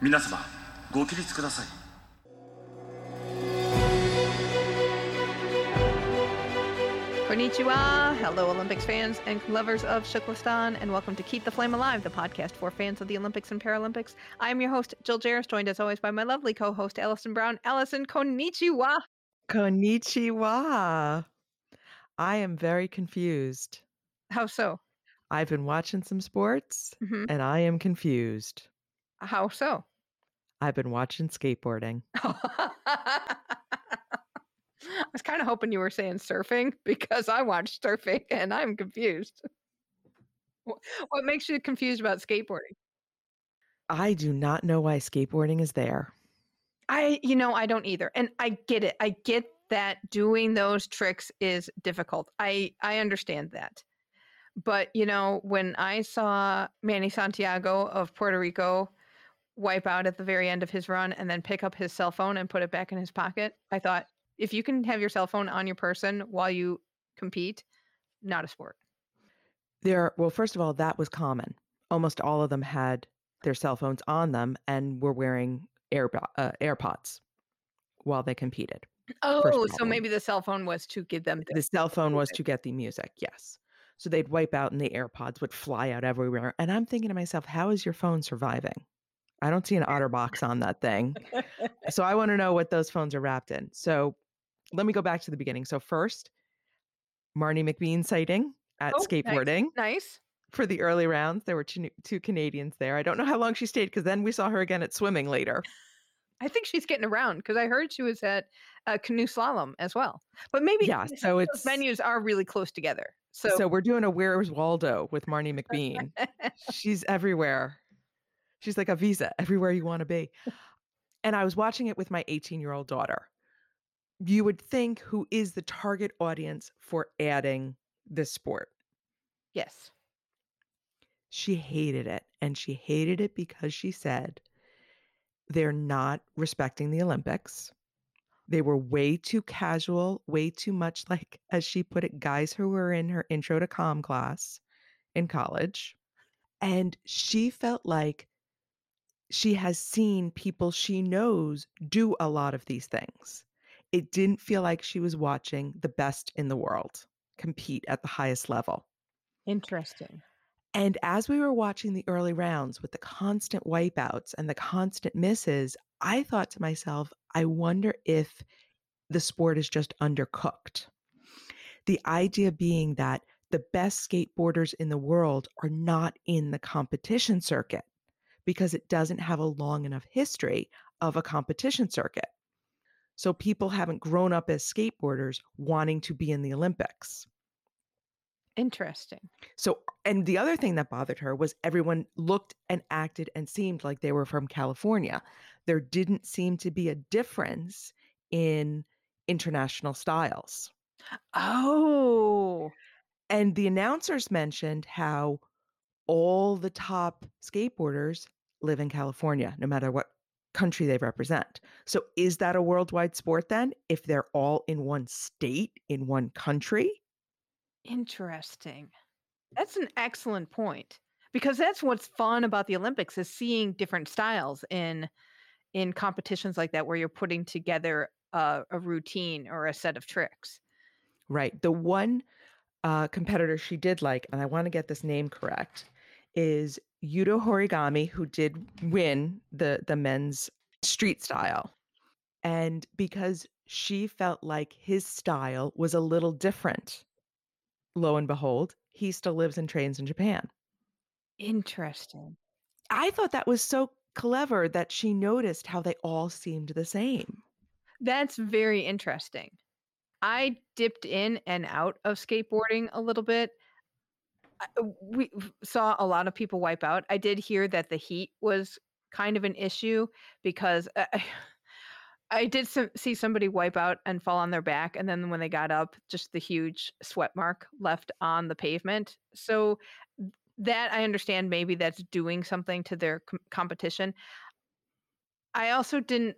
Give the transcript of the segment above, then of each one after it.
皆様、 ご起立ください。 Konnichiwa, hello Olympics fans and lovers of Shuklistan, and welcome to Keep the Flame Alive, the podcast for fans of the Olympics and Paralympics. I'm your host, Jill Jarris, joined as always by my lovely co-host, Allison Brown. Allison, konnichiwa! Konnichiwa! I am very confused. How so? I've been watching some sports, and I am confused. How so? I've been watching skateboarding. I was kind of hoping you were saying surfing, because I watched surfing and I'm confused. What makes you confused about skateboarding? I do not know why skateboarding is there. I don't either. And I get it. I get that doing those tricks is difficult. I understand that. But, when I saw Manny Santiago of Puerto Rico wipe out at the very end of his run and then pick up his cell phone and put it back in his pocket, I thought, if you can have your cell phone on your person while you compete, not a sport. Well, first of all, that was common. Almost all of them had their cell phones on them and were wearing AirPods while they competed. Oh, so maybe the cell phone was to get them. The cell phone was to get the music, yes. So they'd wipe out and the AirPods would fly out everywhere. And I'm thinking to myself, how is your phone surviving? I don't see an OtterBox on that thing. So I want to know what those phones are wrapped in. So let me go back to the beginning. So first, Marnie McBean sighting at skateboarding. Nice. For the early rounds, there were two Canadians there. I don't know how long she stayed, because then we saw her again at swimming later. I think she's getting around, because I heard she was at canoe slalom as well. But maybe so those venues are really close together. So we're doing a Where's Waldo with Marnie McBean. She's everywhere. She's like a visa, everywhere you want to be. And I was watching it with my 18-year-old daughter. You would think, who is the target audience for adding this sport? Yes. She hated it. And she hated it because she said they're not respecting the Olympics. They were way too casual, way too much like, as she put it, guys who were in her intro to comm class in college. And she felt like she has seen people she knows do a lot of these things. It didn't feel like she was watching the best in the world compete at the highest level. Interesting. And as we were watching the early rounds with the constant wipeouts and the constant misses, I thought to myself, I wonder if the sport is just undercooked. The idea being that the best skateboarders in the world are not in the competition circuit, because it doesn't have a long enough history of a competition circuit. So people haven't grown up as skateboarders wanting to be in the Olympics. Interesting. So, and the other thing that bothered her was everyone looked and acted and seemed like they were from California. There didn't seem to be a difference in international styles. Oh. And the announcers mentioned how all the top skateboarders live in California, no matter what country they represent. So is that a worldwide sport then, if they're all in one state, in one country? Interesting. That's an excellent point, because that's what's fun about the Olympics, is seeing different styles in competitions like that, where you're putting together a routine or a set of tricks. Right. The one competitor she did like, and I want to get this name correct, is Yudo Horigami, who did win the men's street style. And because she felt like his style was a little different, lo and behold, he still lives and trains in Japan. Interesting. I thought that was so clever that she noticed how they all seemed the same. That's very interesting. I dipped in and out of skateboarding a little bit. We saw a lot of people wipe out. I did hear that the heat was kind of an issue, because I did see somebody wipe out and fall on their back. And then when they got up, just the huge sweat mark left on the pavement. So that I understand, maybe that's doing something to their competition. I also didn't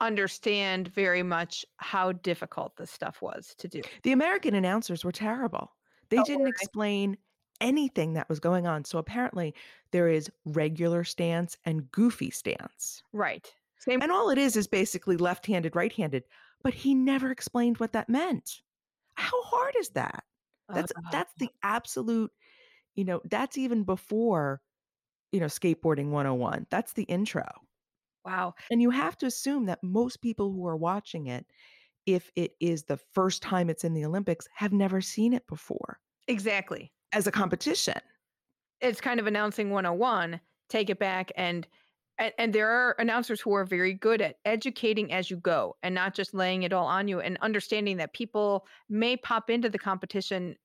understand very much how difficult this stuff was to do. The American announcers were terrible. They didn't explain anything that was going on. So apparently there is regular stance and goofy stance. Right. Same. And all it is basically left-handed, right-handed. But he never explained what that meant. How hard is that? That's the absolute, you know, that's even before, you know, skateboarding 101. That's the intro. Wow. And you have to assume that most people who are watching it, if it is the first time it's in the Olympics, have never seen it before. Exactly. As a competition. It's kind of announcing 101, take it back. And there are announcers who are very good at educating as you go and not just laying it all on you, and understanding that people may pop into the competition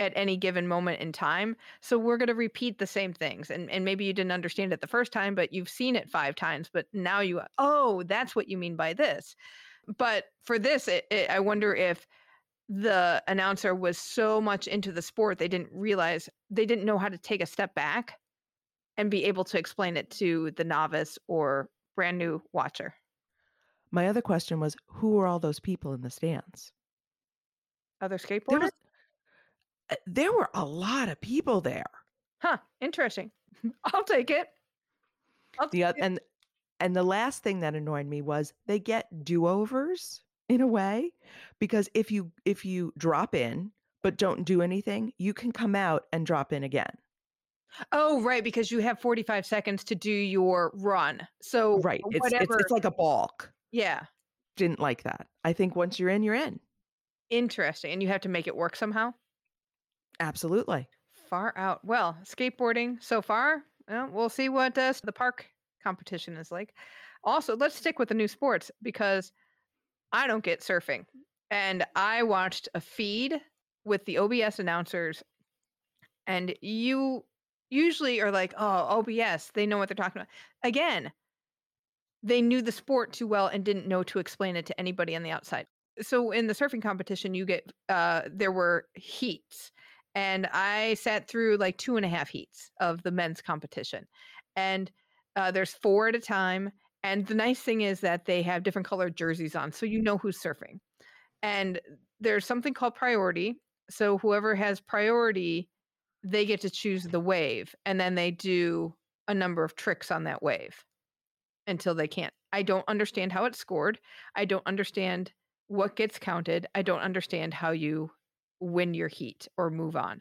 at any given moment in time. So we're going to repeat the same things. And maybe you didn't understand it the first time, but you've seen it 5 times, but now you, oh, that's what you mean by this. But for this, I wonder if the announcer was so much into the sport, they didn't realize, they didn't know how to take a step back and be able to explain it to the novice or brand new watcher. My other question was, who are all those people in the stands? Other skateboarders? There were a lot of people there. Huh. Interesting. I'll take it. And the last thing that annoyed me was they get do-overs in a way, because if you drop in but don't do anything, you can come out and drop in again. Oh, right. Because you have 45 seconds to do your run. So right. It's like a balk. Yeah. Didn't like that. I think once you're in, you're in. Interesting. And you have to make it work somehow. Absolutely. Far out. Well, skateboarding so far, we'll see what the park competition is like. Also, let's stick with the new sports, because I don't get surfing. And I watched a feed with the OBS announcers, and you usually are like, oh, OBS, they know what they're talking about. Again, they knew the sport too well and didn't know to explain it to anybody on the outside. So in the surfing competition, you get, there were heats. And I sat through like 2.5 heats of the men's competition. And there's 4 at a time. And the nice thing is that they have different colored jerseys on, so you know who's surfing. And there's something called priority. So whoever has priority, they get to choose the wave. And then they do a number of tricks on that wave until they can't. I don't understand how it's scored. I don't understand what gets counted. I don't understand how you win your heat or move on.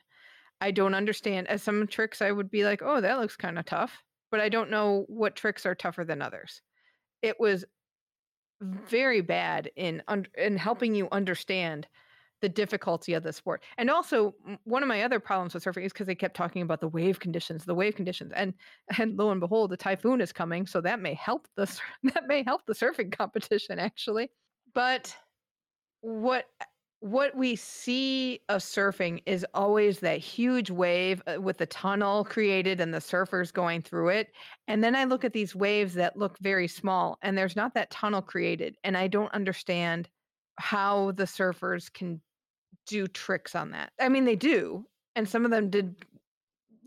I don't understand. As some tricks, I would be like, oh, that looks kind of tough, but I don't know what tricks are tougher than others. It was very bad in helping you understand the difficulty of the sport. And also, one of my other problems with surfing is because they kept talking about the wave conditions, and lo and behold, the typhoon is coming. So that may help the surfing competition, actually. But what we see of surfing is always that huge wave with the tunnel created and the surfers going through it. And then I look at these waves that look very small, and there's not that tunnel created. And I don't understand how the surfers can do tricks on that. I mean, they do. And some of them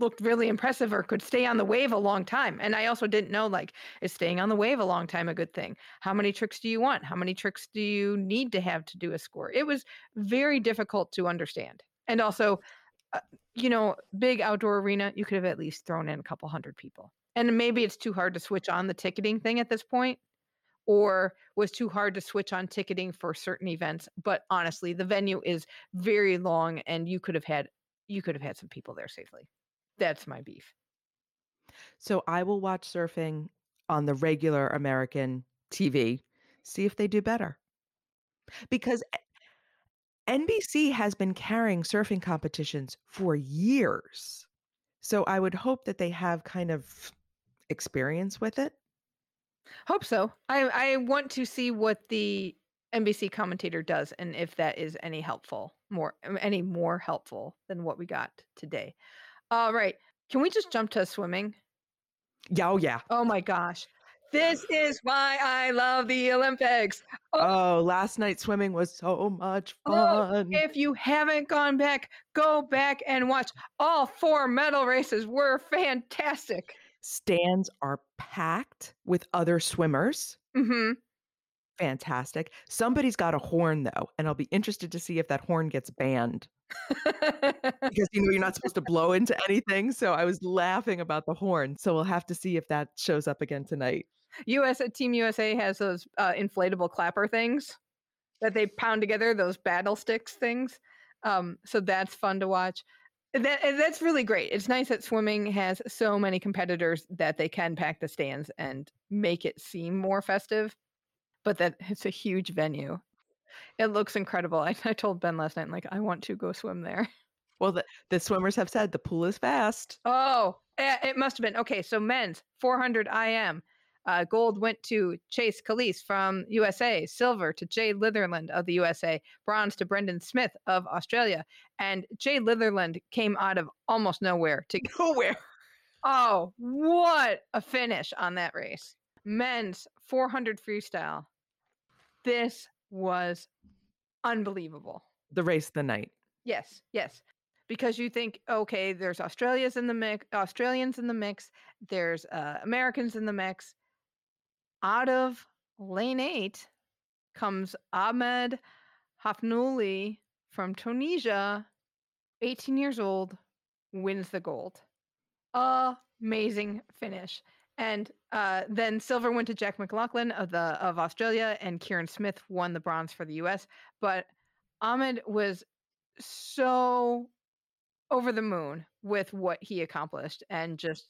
looked really impressive or could stay on the wave a long time. And I also didn't know, like, is staying on the wave a long time a good thing? How many tricks do you want? How many tricks do you need to have to do a score? It was very difficult to understand. And also, big outdoor arena, you could have at least thrown in a couple hundred people. And maybe it's too hard to switch on the ticketing thing at this point, or was too hard to switch on ticketing for certain events. But honestly, the venue is very long, and you could have had some people there safely. That's my beef. So I will watch surfing on the regular American TV, see if they do better. Because NBC has been carrying surfing competitions for years. So I would hope that they have kind of experience with it. Hope so. I want to see what the NBC commentator does, and if that is any more helpful than what we got today. All right. Can we just jump to swimming? Yeah. Oh, yeah. Oh, my gosh. This is why I love the Olympics. Oh, last night's swimming was so much fun. If you haven't gone back, go back and watch. All 4 medal races were fantastic. Stands are packed with other swimmers. Mm-hmm. fantastic. Somebody's got a horn, though, and I'll be interested to see if that horn gets banned. Because you know you're not supposed to blow into anything. So I was laughing about the horn. So we'll have to see if that shows up again tonight. Team USA has those inflatable clapper things that they pound together, those battle sticks things. So that's fun to watch. That's really great. It's nice that swimming has so many competitors that they can pack the stands and make it seem more festive, but that it's a huge venue. It looks incredible. I told Ben last night, I'm like, I want to go swim there. Well, the swimmers have said the pool is fast. Oh, it must have been. Okay, so men's 400 IM. Gold went to Chase Kalise from USA, silver to Jay Litherland of the USA, bronze to Brendan Smith of Australia. And Jay Litherland came out of almost nowhere to nowhere. Oh, what a finish on that race. Men's 400 freestyle. This was unbelievable. The race of the night. Yes, yes. Because you think, okay, there's Australians in the mix, there's Americans in the mix. Out of lane 8 comes Ahmed Hafnaoui from Tunisia, 18 years old, wins the gold. Amazing finish. And then silver went to Jack McLaughlin of Australia, and Kieran Smith won the bronze for the U.S. But Ahmed was so over the moon with what he accomplished, and just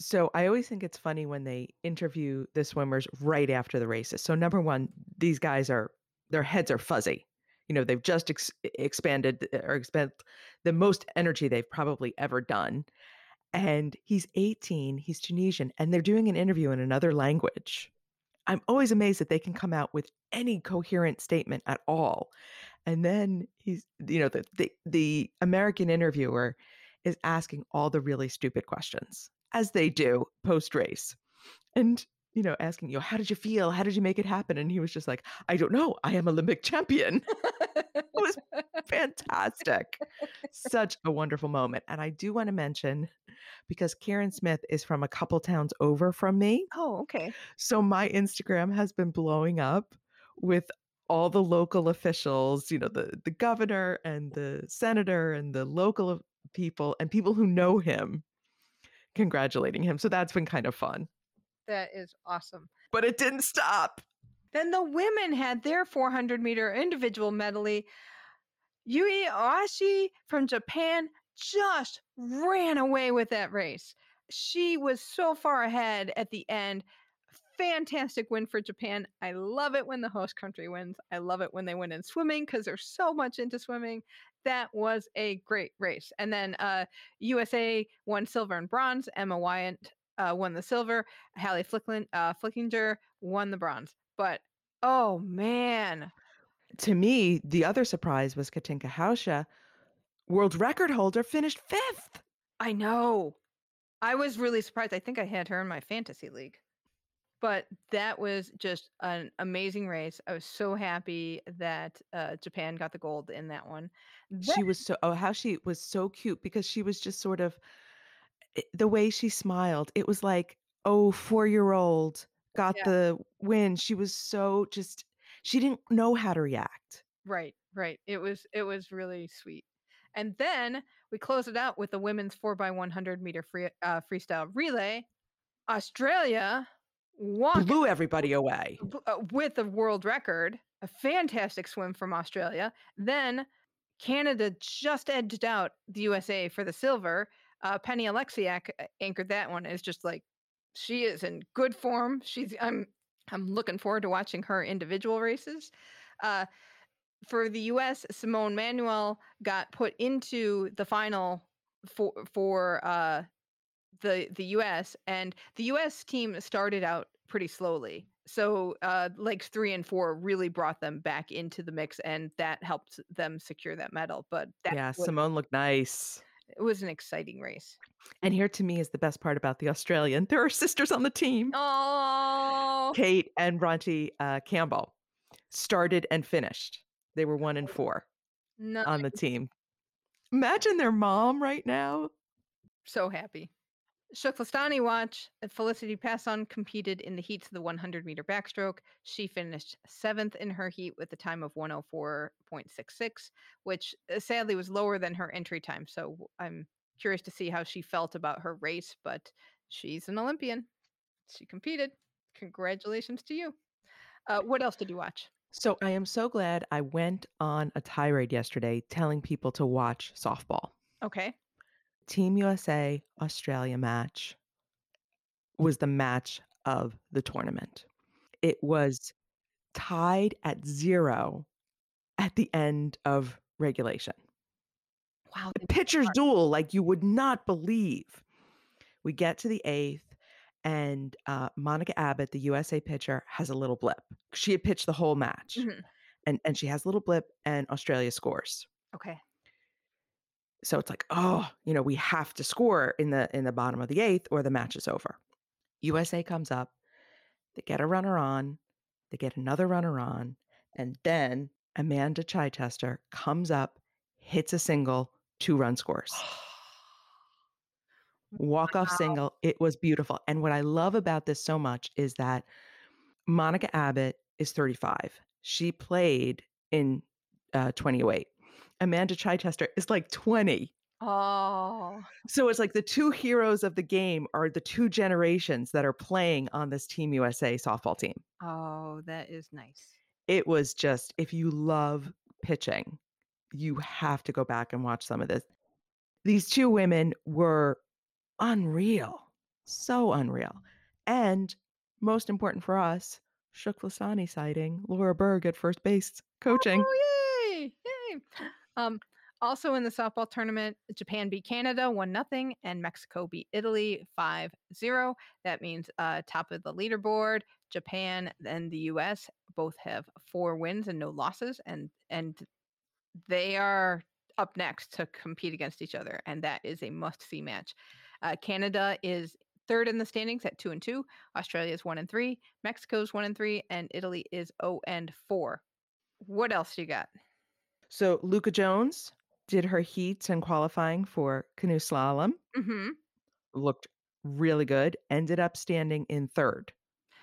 So I always think it's funny when they interview the swimmers right after the races. So number one, these guys their heads are fuzzy. You know, they've just expanded or expended the most energy they've probably ever done. And he's 18, he's Tunisian, and they're doing an interview in another language. I'm always amazed that they can come out with any coherent statement at all. And then he's, you know, the American interviewer is asking all the really stupid questions, as they do post-race, and, you know, asking, you know, how did you feel? How did you make it happen? And he was just like, I don't know. I am Olympic champion. It was fantastic. Such a wonderful moment. And I do want to mention, because Karen Smith is from a couple towns over from me. Oh, okay. So my Instagram has been blowing up with all the local officials, you know, the governor and the senator and the local people and people who know him congratulating him. So that's been kind of fun. That is awesome. But it didn't stop. Then the women had their 400-meter individual medley. Yui Ohashi from Japan just ran away with that race. She was so far ahead at the end. Fantastic win for Japan. I love it when the host country wins. I love it when they win in swimming because they're so much into swimming. That was a great race. And then USA won silver and bronze. Emma Wyant won the silver. Hallie Flickinger won the bronze. But, oh, man. To me, the other surprise was Katinka Hosszú, world record holder, finished 5th. I know. I was really surprised. I think I had her in my fantasy league. But that was just an amazing race. I was so happy that Japan got the gold in that one. She was she was so cute because she was just sort of the way she smiled. It was like, oh, 4-year-old got the win. She was so she didn't know how to react. Right. It was really sweet. And then we close it out with the women's 4x100 meter freestyle relay. Australia blew everybody away with a world record, a fantastic swim from Australia. Then Canada just edged out the USA for the silver. Penny Oleksiak anchored that one. Is just like, she is in good form. I'm looking forward to watching her individual races. For the US, Simone Manuel got put into the final for the U.S. and the U.S. team started out pretty slowly. So legs 3 and 4 really brought them back into the mix, and that helped them secure that medal. But Simone looked nice. It was an exciting race. And here to me is the best part about the Australian. There are sisters on the team. Oh, Kate and Bronte Campbell started and finished. They were 1 and 4 on the team. Imagine their mom right now. So happy. Shukvlastani watch, Felicity Passon competed in the heats of the 100-meter backstroke. She finished 7th in her heat with a time of 1:04.66, which sadly was lower than her entry time. So I'm curious to see how she felt about her race, but she's an Olympian. She competed. Congratulations to you. What else did you watch? So I am so glad I went on a tirade yesterday telling people to watch softball. Okay. Team USA Australia match was the match of the tournament. It was tied at 0 at the end of regulation. Wow. The pitcher's duel, like you would not believe. We get to the 8th, and Monica Abbott, the USA pitcher, has a little blip. She had pitched the whole match, mm-hmm. and she has a little blip, and Australia scores. Okay. So it's like, oh, you know, we have to score in the bottom of the 8th or the match is over. USA comes up. They get a runner on. They get another runner on. And then Amanda Chidester comes up, hits a single, 2-run scores. Walk-off single. It was beautiful. And what I love about this so much is that Monica Abbott is 35. She played in 2008. Amanda Chidester is like 20. Oh. So it's like the two heroes of the game are the two generations that are playing on this Team USA softball team. Oh, that is nice. It was just, if you love pitching, you have to go back and watch some of this. These two women were unreal. So unreal. And most important for us, Shukvlastani sighting, Laura Berg at first base coaching. Oh, yay! Yay! Also in the softball tournament, Japan beat Canada 1-0 and Mexico beat Italy 5-0. That means top of the leaderboard, Japan and the U.S. both have 4 wins and no losses, and they are up next to compete against each other, and that is a must-see match. Canada is 3rd in the standings at 2-2. Australia is 1-3. Mexico is 1-3, and Italy is 0-4. What else you got? So Luuka Jones did her heats and qualifying for canoe slalom. Mm-hmm. Looked really good. Ended up standing in 3rd.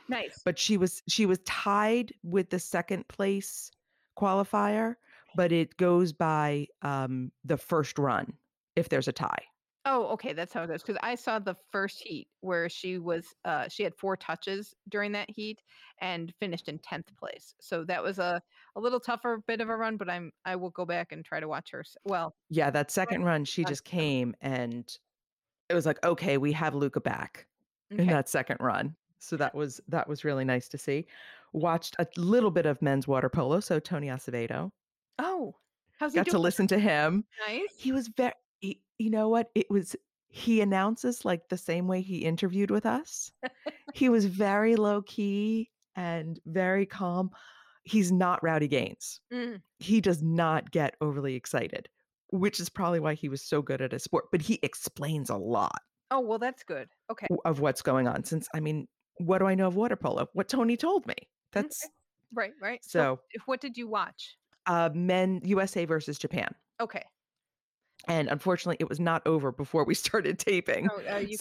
Nice. But she was tied with the 2nd place qualifier, but it goes by the first run if there's a tie. Oh, okay, that's how it goes. Because I saw the first heat where she had 4 touches during that heat and finished in 10th place. So that was a little tougher bit of a run, but I will go back and try to watch her. Well, yeah, that second run, she just came and it was like, okay, we have Luuka back in that second run. So that was really nice to see. Watched a little bit of men's water polo. So Tony Acevedo. Oh, how's he doing? Got to listen to him. Nice. He was very. You know what? He announces like the same way he interviewed with us. He was very low key and very calm. He's not Rowdy Gaines. Mm. He does not get overly excited, which is probably why he was so good at his sport, but he explains a lot. Oh, well, that's good. Okay. Of what's going on. Since, I mean, what do I know of water polo? What Tony told me. That's okay. Right. So what did you watch? Men USA versus Japan. Okay. And unfortunately, it was not over before we started taping.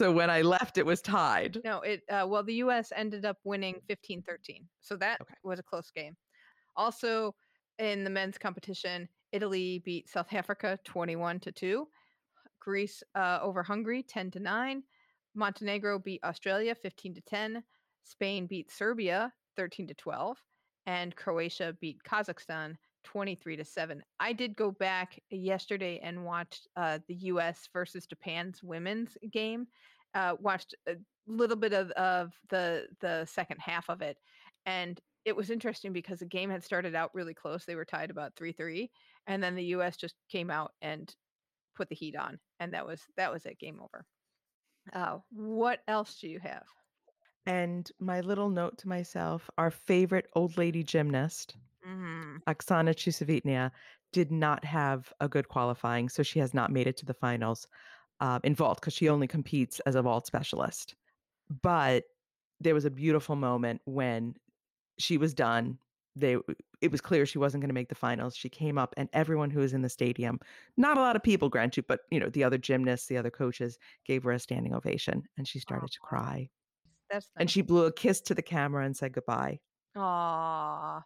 When I left, it was tied. No, the U.S. ended up winning 15-13. So that was a close game. Also, in the men's competition, Italy beat South Africa 21-2. Greece over Hungary 10-9. Montenegro beat Australia 15-10. Spain beat Serbia 13-12. And Croatia beat Kazakhstan 23-7. I did go back yesterday and watched the U.S. versus Japan's women's game. Watched a little bit of the second half of it, and it was interesting because the game had started out really close. They were tied about 3-3, and then the U.S. just came out and put the heat on, and that was it. Game over. What else do you have? And my little note to myself: our favorite old lady gymnast. Mm-hmm. Aksana Chusovitina did not have a good qualifying, so she has not made it to the finals in vault because she only competes as a vault specialist. But there was a beautiful moment when she was done it was clear she wasn't going to make the finals. She came up, and everyone who was in the stadium, not a lot of people, granted, but the other gymnasts, the other coaches, gave her a standing ovation, and she started to cry. That's nice. And she blew a kiss to the camera and said goodbye. Aww.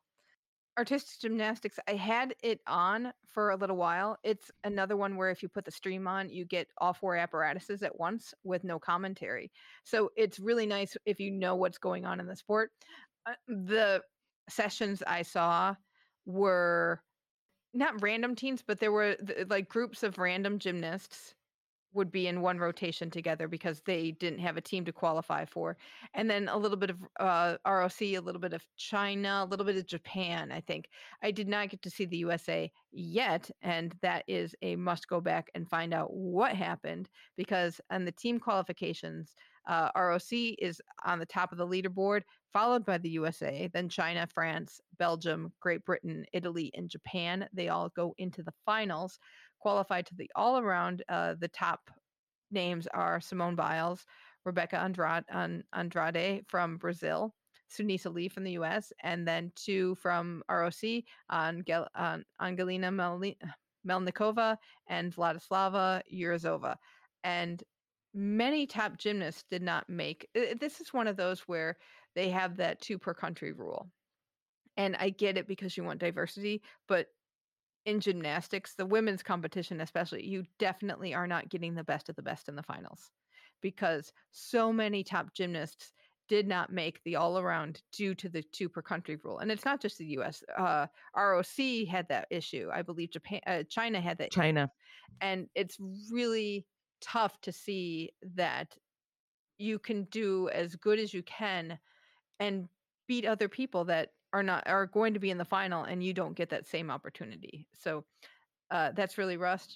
Artistic gymnastics, I had it on for a little while. It's another one where if you put the stream on, you get all four apparatuses at once with no commentary. So it's really nice if you know what's going on in the sport. The sessions I saw were not random teams, but there were like groups of random gymnasts would be in one rotation together because they didn't have a team to qualify for. And then a little bit of ROC, a little bit of China, a little bit of Japan, I think. I did not get to see the USA yet, and that is a must go back and find out what happened, because on the team qualifications, ROC is on the top of the leaderboard, followed by the USA, then China, France, Belgium, Great Britain, Italy, and Japan. They all go into the finals. Qualified to the all-around, the top names are Simone Biles, Rebecca Andrade from Brazil, Sunisa Lee from the U.S., and then two from ROC, Angelina Melnikova and Vladislava Yurizova. And many top gymnasts did not make. This is one of those where they have that two per country rule. And I get it because you want diversity, but in gymnastics, the women's competition especially, you definitely are not getting the best of the best in the finals, because so many top gymnasts did not make the all-around due to the two per country rule. And it's not just the U.S. ROC had that issue. I believe Japan, China had that. China. And it's really tough to see that you can do as good as you can and beat other people that are going to be in the final, and you don't get that same opportunity. So that's really rough.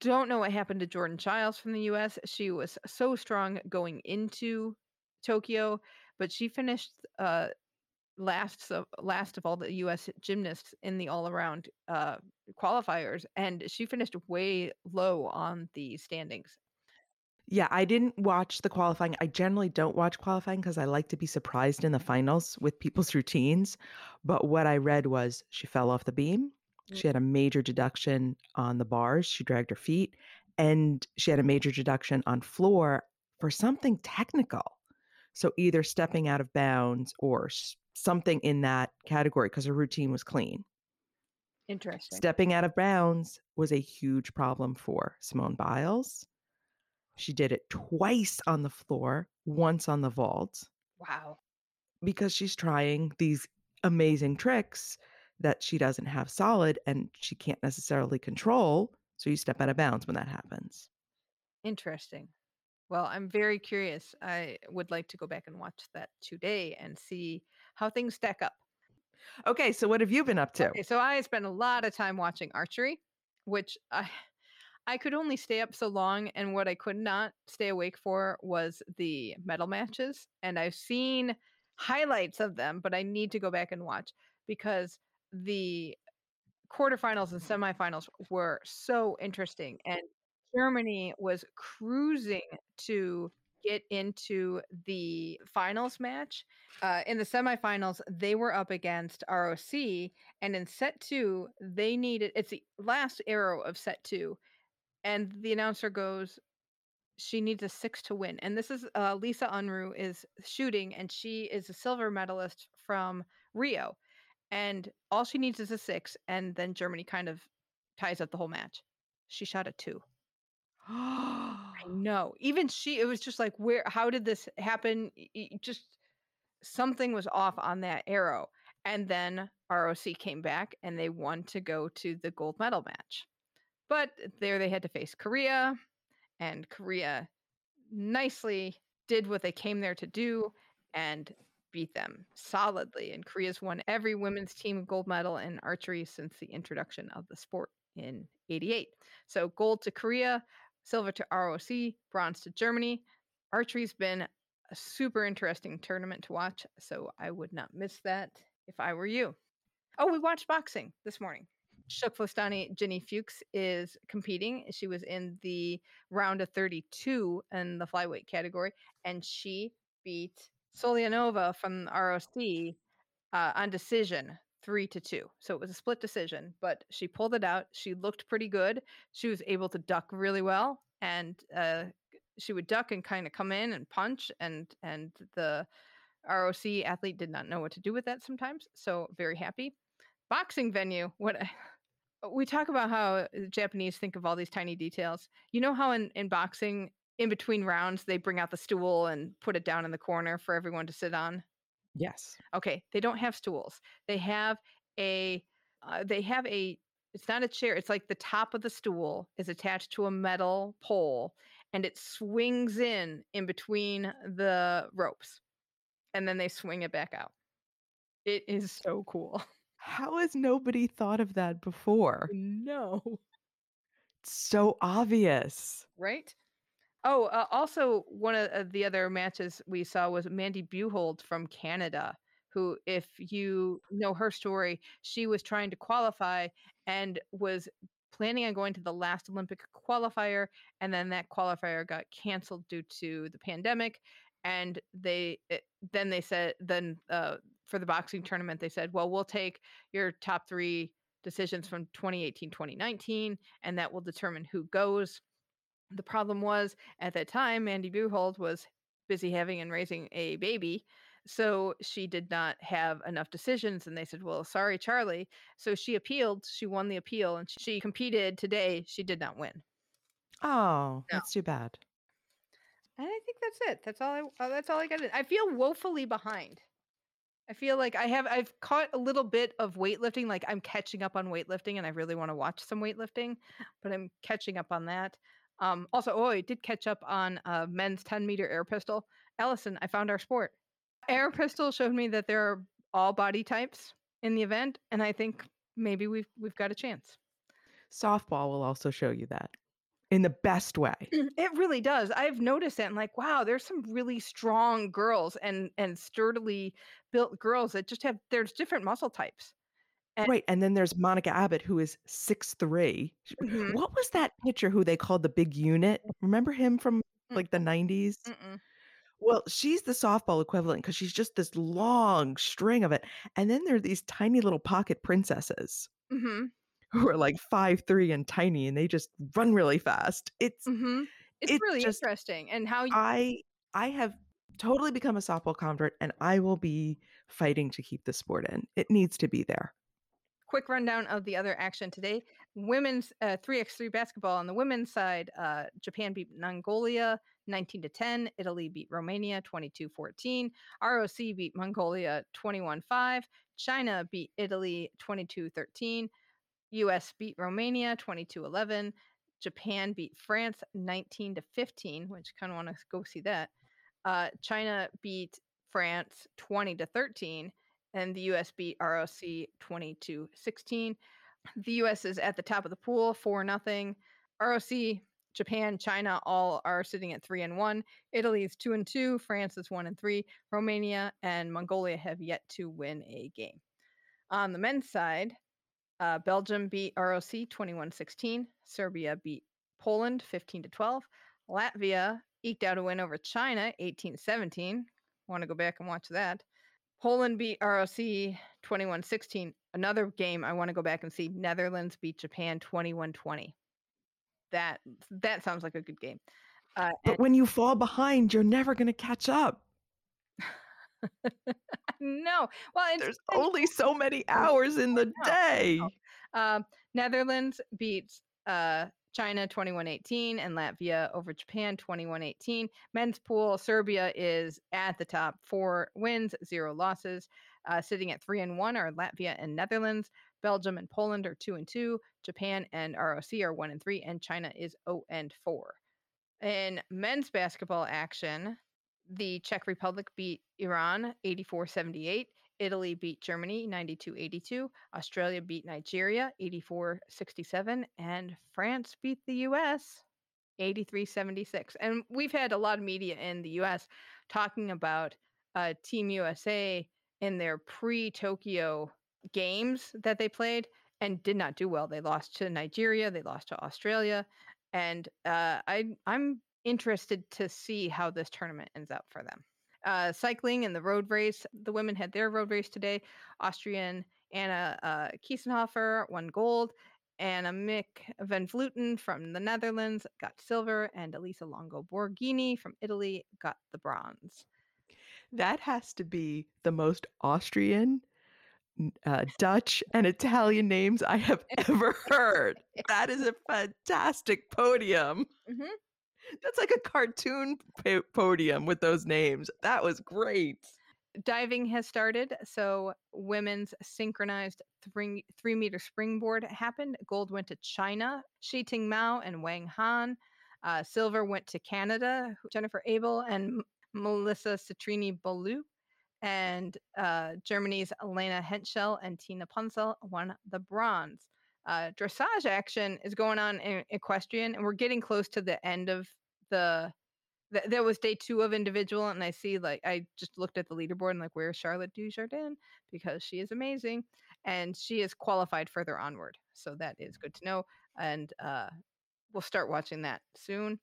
Don't know what happened to Jordan Childs from the U.S. She was so strong going into Tokyo, but she finished last of all the U.S. gymnasts in the all-around qualifiers, and she finished way low on the standings. Yeah, I didn't watch the qualifying. I generally don't watch qualifying because I like to be surprised in the finals with people's routines. But what I read was she fell off the beam. She had a major deduction on the bars. She dragged her feet. And she had a major deduction on floor for something technical. So either stepping out of bounds or something in that category, because her routine was clean. Interesting. Stepping out of bounds was a huge problem for Simone Biles. She did it twice on the floor, once on the vault. Wow. Because she's trying these amazing tricks that she doesn't have solid and she can't necessarily control. So you step out of bounds when that happens. Interesting. Well, I'm very curious. I would like to go back and watch that today and see how things stack up. Okay. So what have you been up to? Okay, so I spent a lot of time watching archery, which I could only stay up so long, and what I could not stay awake for was the medal matches. And I've seen highlights of them, but I need to go back and watch, because the quarterfinals and semifinals were so interesting. And Germany was cruising to get into the finals match. In the semifinals, they were up against ROC, and in set two, they needed, it's the last arrow of set two, and the announcer goes, she needs a 6 to win. And this is Lisa Unruh is shooting, and she is a silver medalist from Rio. And all she needs is a 6, and then Germany kind of ties up the whole match. She shot a 2. I know. Even it was just like, how did this happen? Just something was off on that arrow. And then ROC came back, and they won to go to the gold medal match. But there they had to face Korea, and Korea nicely did what they came there to do and beat them solidly. And Korea's won every women's team gold medal in archery since the introduction of the sport in 1988. So gold to Korea, silver to ROC, bronze to Germany. Archery's been a super interesting tournament to watch, so I would not miss that if I were you. Oh, we watched boxing this morning. Shukflastani Jenny Fuchs is competing. She was in the round of 32 in the flyweight category, and she beat Solianova from ROC on decision, 3-2. So it was a split decision, but she pulled it out. She looked pretty good. She was able to duck really well, and she would duck and kind of come in and punch, and the ROC athlete did not know what to do with that sometimes. So very happy. Boxing venue. We talk about how the Japanese think of all these tiny details. You know how in boxing, in between rounds, they bring out the stool and put it down in the corner for everyone to sit on? Yes. Okay. They don't have stools. They have a, it's not a chair. It's like the top of the stool is attached to a metal pole, and it swings in between the ropes, and then they swing it back out. It is so cool. How has nobody thought of that before? No. It's so obvious. Right? Oh, also, one of the other matches we saw was Mandy Bujold from Canada, who, if you know her story, she was trying to qualify and was planning on going to the last Olympic qualifier. And then that qualifier got canceled due to the pandemic. And then for the boxing tournament, they said, well, we'll take your top three decisions from 2018, 2019, and that will determine who goes. The problem was, at that time, Mandy Bujold was busy having and raising a baby, so she did not have enough decisions, and they said, well, sorry, Charlie. So she appealed. She won the appeal, and she competed today. She did not win. Oh, no. That's too bad. And I think that's it. That's all I got. I feel woefully behind. I feel like I've caught a little bit of weightlifting. Like, I'm catching up on weightlifting, and I really want to watch some weightlifting, but I'm catching up on that. I did catch up on men's 10-meter air pistol. Allison, I found our sport. Air pistol showed me that there are all body types in the event, and I think maybe we've got a chance. Softball will also show you that in the best way. It really does. I've noticed that. I'm like, wow, there's some really strong girls and sturdily built girls that just have, there's different muscle types. Right. And then there's Monica Abbott, who is 6'3". Mm-hmm. What was that pitcher who they called the big unit? Remember him from like the 90s? Mm-mm. Well, she's the softball equivalent because she's just this long string of it. And then there are these tiny little pocket princesses who are like 5'3" and tiny, and they just run really fast. It's really just interesting. And how I have totally become a softball convert, and I will be fighting to keep the sport in. It needs to be there. Quick rundown of the other action today. Women's 3x3 basketball on the women's side. Japan beat Mongolia 19-10. Italy beat Romania 22-14. ROC beat Mongolia 21-5. China beat Italy 22-13. US beat Romania 22-11. Japan beat France 19-15, which kind of want to go see that. China beat France 20-13. And the U.S. beat ROC 22-16. The U.S. is at the top of the pool, 4-0. ROC, Japan, China all are sitting at 3-1. Italy is 2-2. France is 1-3. Romania and Mongolia have yet to win a game. On the men's side, Belgium beat ROC 21-16. Serbia beat Poland 15-12. Latvia eked out a win over China 18-17. Want to go back and watch that. Poland beat ROC 21-16. Another game I want to go back and see. Netherlands beat Japan 21-20. That sounds like a good game. But when you fall behind, you're never going to catch up. No. Well, there's only so many hours in the day. No. Netherlands beats China 21-18 and Latvia over Japan 21-18. Men's pool, Serbia is at the top, 4 wins, 0 losses. Sitting at 3-1 are Latvia and Netherlands. Belgium and Poland are 2-2. Japan and ROC are 1-3, and China is 0-4. In men's basketball action, the Czech Republic beat Iran 84-78. Italy beat Germany 92-82, Australia beat Nigeria 84-67, and France beat the U.S. 83-76. And we've had a lot of media in the U.S. talking about Team USA in their pre-Tokyo games that they played and did not do well. They lost to Nigeria, they lost to Australia, and I'm interested to see how this tournament ends up for them. Cycling and the road race. The women had their road race today. Austrian Anna Kiesenhofer won gold. Anna Mick van Vleuten from the Netherlands got silver, and Elisa Longo Borghini from Italy got the bronze. That has to be the most Austrian, Dutch, and Italian names I have ever heard. That is a fantastic podium. Mm-hmm. That's like a cartoon podium with those names. That was great. Diving has started, so women's synchronized three-meter springboard happened. Gold went to China, Shi Ting Mao and Wang Han. Silver went to Canada, Jennifer Abel and Melissa Citrini-Ballou. And Germany's Elena Henschel and Tina Ponsel won the bronze. Dressage action is going on in equestrian, and we're getting close to the end of the... There was day two of individual, and I see, like, I just looked at the leaderboard and, like, where's Charlotte Dujardin? Because she is amazing, and she is qualified further onward. So that is good to know, and we'll start watching that soon.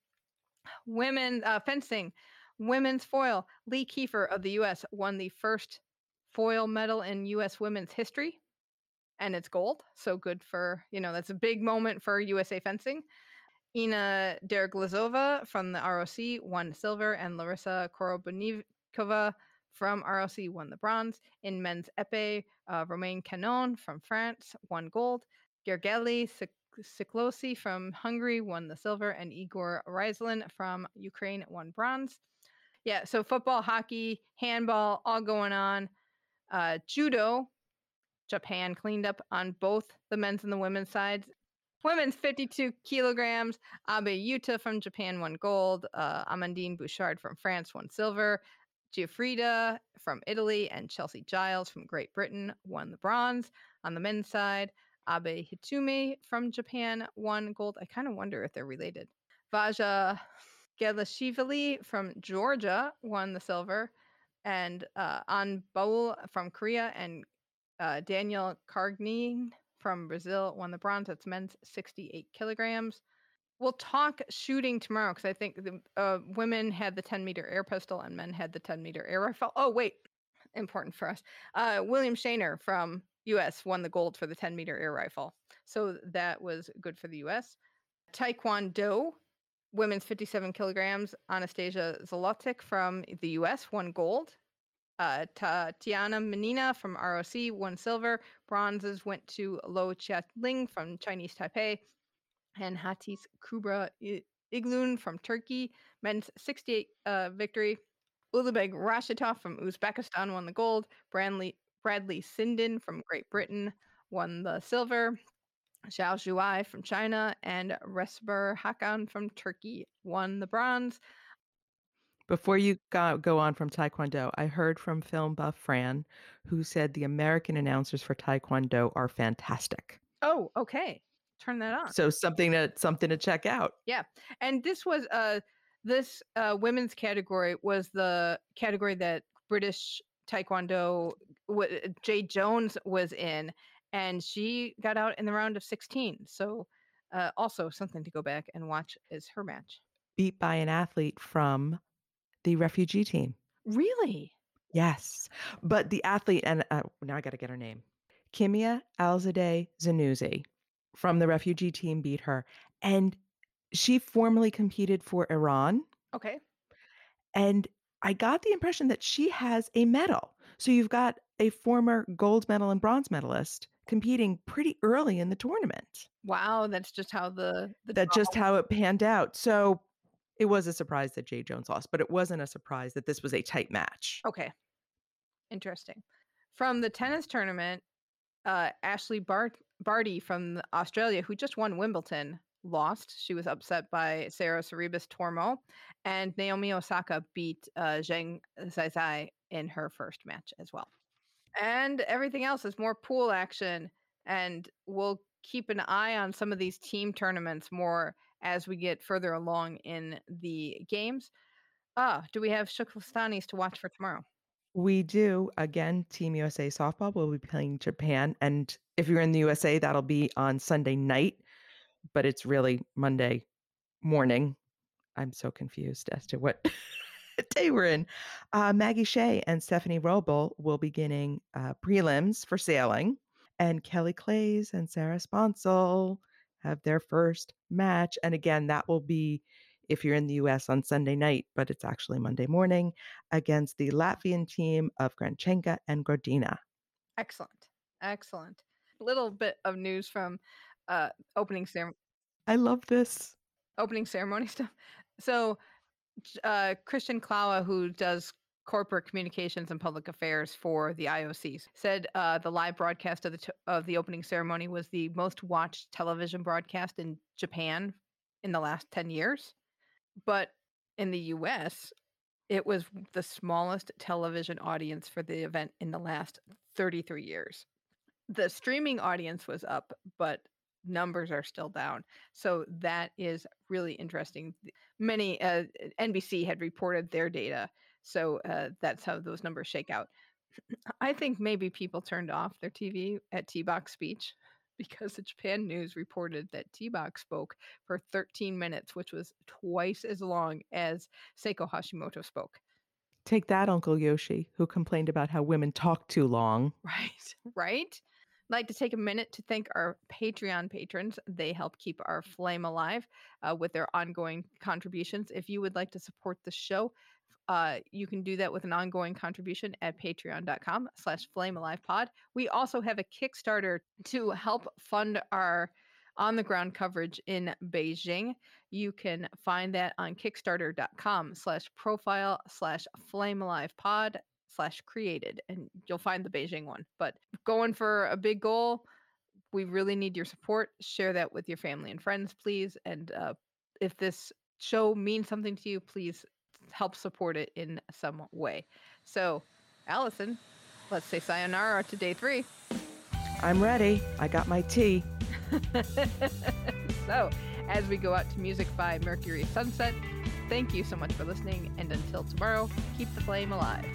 Women fencing, women's foil. Lee Kiefer of the U.S. won the first foil medal in U.S. women's history, and it's gold. So good for, you know, that's a big moment for USA fencing. Ina Derglazova from the ROC won silver, and Larissa Korobnikova from ROC won the bronze. In men's épée, Romain Canon from France won gold. Gergely Siklosi from Hungary won the silver, and Igor Ryzlin from Ukraine won bronze. Yeah, so football, hockey, handball, all going on. Judo, Japan cleaned up on both the men's and the women's sides. Women's 52 kilograms. Abe Yuta from Japan won gold. Amandine Bouchard from France won silver. Giuffrida from Italy and Chelsea Giles from Great Britain won the bronze. On the men's side, Abe Hitomi from Japan won gold. I kind of wonder if they're related. Vaja Gelashvili from Georgia won the silver. And An Baul from Korea and Daniel Cargnin from Brazil won the bronze. That's men's 68 kilograms. We'll talk shooting tomorrow because I think the women had the 10-meter air pistol and men had the 10-meter air rifle. Oh, wait. Important for us. William Shaner from U.S. won the gold for the 10-meter air rifle. So that was good for the U.S. Taekwondo, women's 57 kilograms. Anastasia Zolotic from the U.S. won gold. Tatiana Menina from ROC won silver. Bronzes went to Lo Chiatling from Chinese Taipei and Hatice Kubra Iglun from Turkey. Men's 68 victory. Ulubeg Rashitov from Uzbekistan won the gold. Bradley Sindon from Great Britain won the silver. Xiao Zhuai from China and Resber Hakan from Turkey won the bronze. Before you go on from Taekwondo, I heard from film buff Fran, who said the American announcers for Taekwondo are fantastic. Oh, okay. Turn that on. So something to check out. Yeah. And this was this women's category was the category that British Taekwondo, Jay Jones was in, and she got out in the round of 16. So also something to go back and watch is her match. Beat by an athlete from the refugee team. Really? Yes. But the athlete, and now I got to get her name, Kimia Alzadeh Zanouzi from the refugee team beat her. And she formerly competed for Iran. Okay. And I got the impression that she has a medal. So you've got a former gold medal and bronze medalist competing pretty early in the tournament. Wow. That's just how it panned out. So it was a surprise that Jay Jones lost, but it wasn't a surprise that this was a tight match. Okay. Interesting. From the tennis tournament, Ashley Barty from Australia, who just won Wimbledon, lost. She was upset by Sarah Cerebus-Tormo, and Naomi Osaka beat Zheng Zaizai in her first match as well. And everything else is more pool action, and we'll keep an eye on some of these team tournaments more as we get further along in the games. Do we have Shuklistanis to watch for tomorrow? We do. Again, Team USA softball will be playing Japan. And if you're in the USA, that'll be on Sunday night. But it's really Monday morning. I'm so confused as to what they were in. Maggie Shea and Stephanie Roble will be beginning prelims for sailing. And Kelly Clays and Sarah Sponsel have their first match. And again, that will be, if you're in the U.S., on Sunday night, but it's actually Monday morning, against the Latvian team of Granchenka and Grodina. Excellent. Excellent. A little bit of news from opening ceremony. I love this. Opening ceremony stuff. So Christian Klawa, who does corporate communications and public affairs for the IOCs, said the live broadcast of the opening ceremony was the most watched television broadcast in Japan in the last 10 years. But in the U.S., it was the smallest television audience for the event in the last 33 years. The streaming audience was up, but numbers are still down. So that is really interesting. Many NBC had reported their data. So that's how those numbers shake out. I think maybe people turned off their TV at T-Box speech, because the Japan News reported that T-Box spoke for 13 minutes, which was twice as long as Seiko Hashimoto spoke. Take that, Uncle Yoshi, who complained about how women talk too long. Right, right. I'd like to take a minute to thank our Patreon patrons. They help keep our flame alive with their ongoing contributions. If you would like to support the show, you can do that with an ongoing contribution at patreon.com/flamealivepod. We also have a Kickstarter to help fund our on-the-ground coverage in Beijing. You can find that on kickstarter.com/profile/flamealivepod/created, and you'll find the Beijing one. But going for a big goal, we really need your support. Share that with your family and friends, please. And if this show means something to you, please help support it in some way. So, Allison, let's say sayonara to day 3. I'm ready. I got my tea. So, as we go out to music by Mercury Sunset, thank you so much for listening, and until tomorrow, keep the flame alive.